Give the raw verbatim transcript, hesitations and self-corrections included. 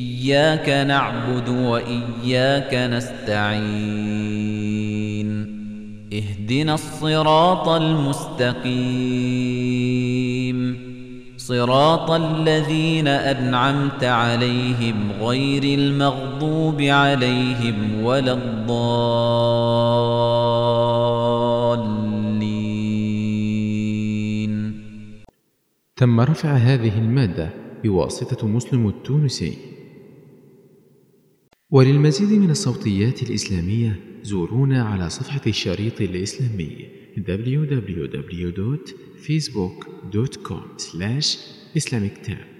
إياك نعبد وإياك نستعين. اهدنا الصراط المستقيم، صراط الذين أنعمت عليهم غير المغضوب عليهم ولا الضالين. تم رفع هذه المادة بواسطة مسلم التونسي. وللمزيد من الصوتيات الإسلامية زورونا على صفحة الشريط الإسلامي دبليو دبليو دبليو دوت فيسبوك دوت كوم سلاش إسلاميك تاب.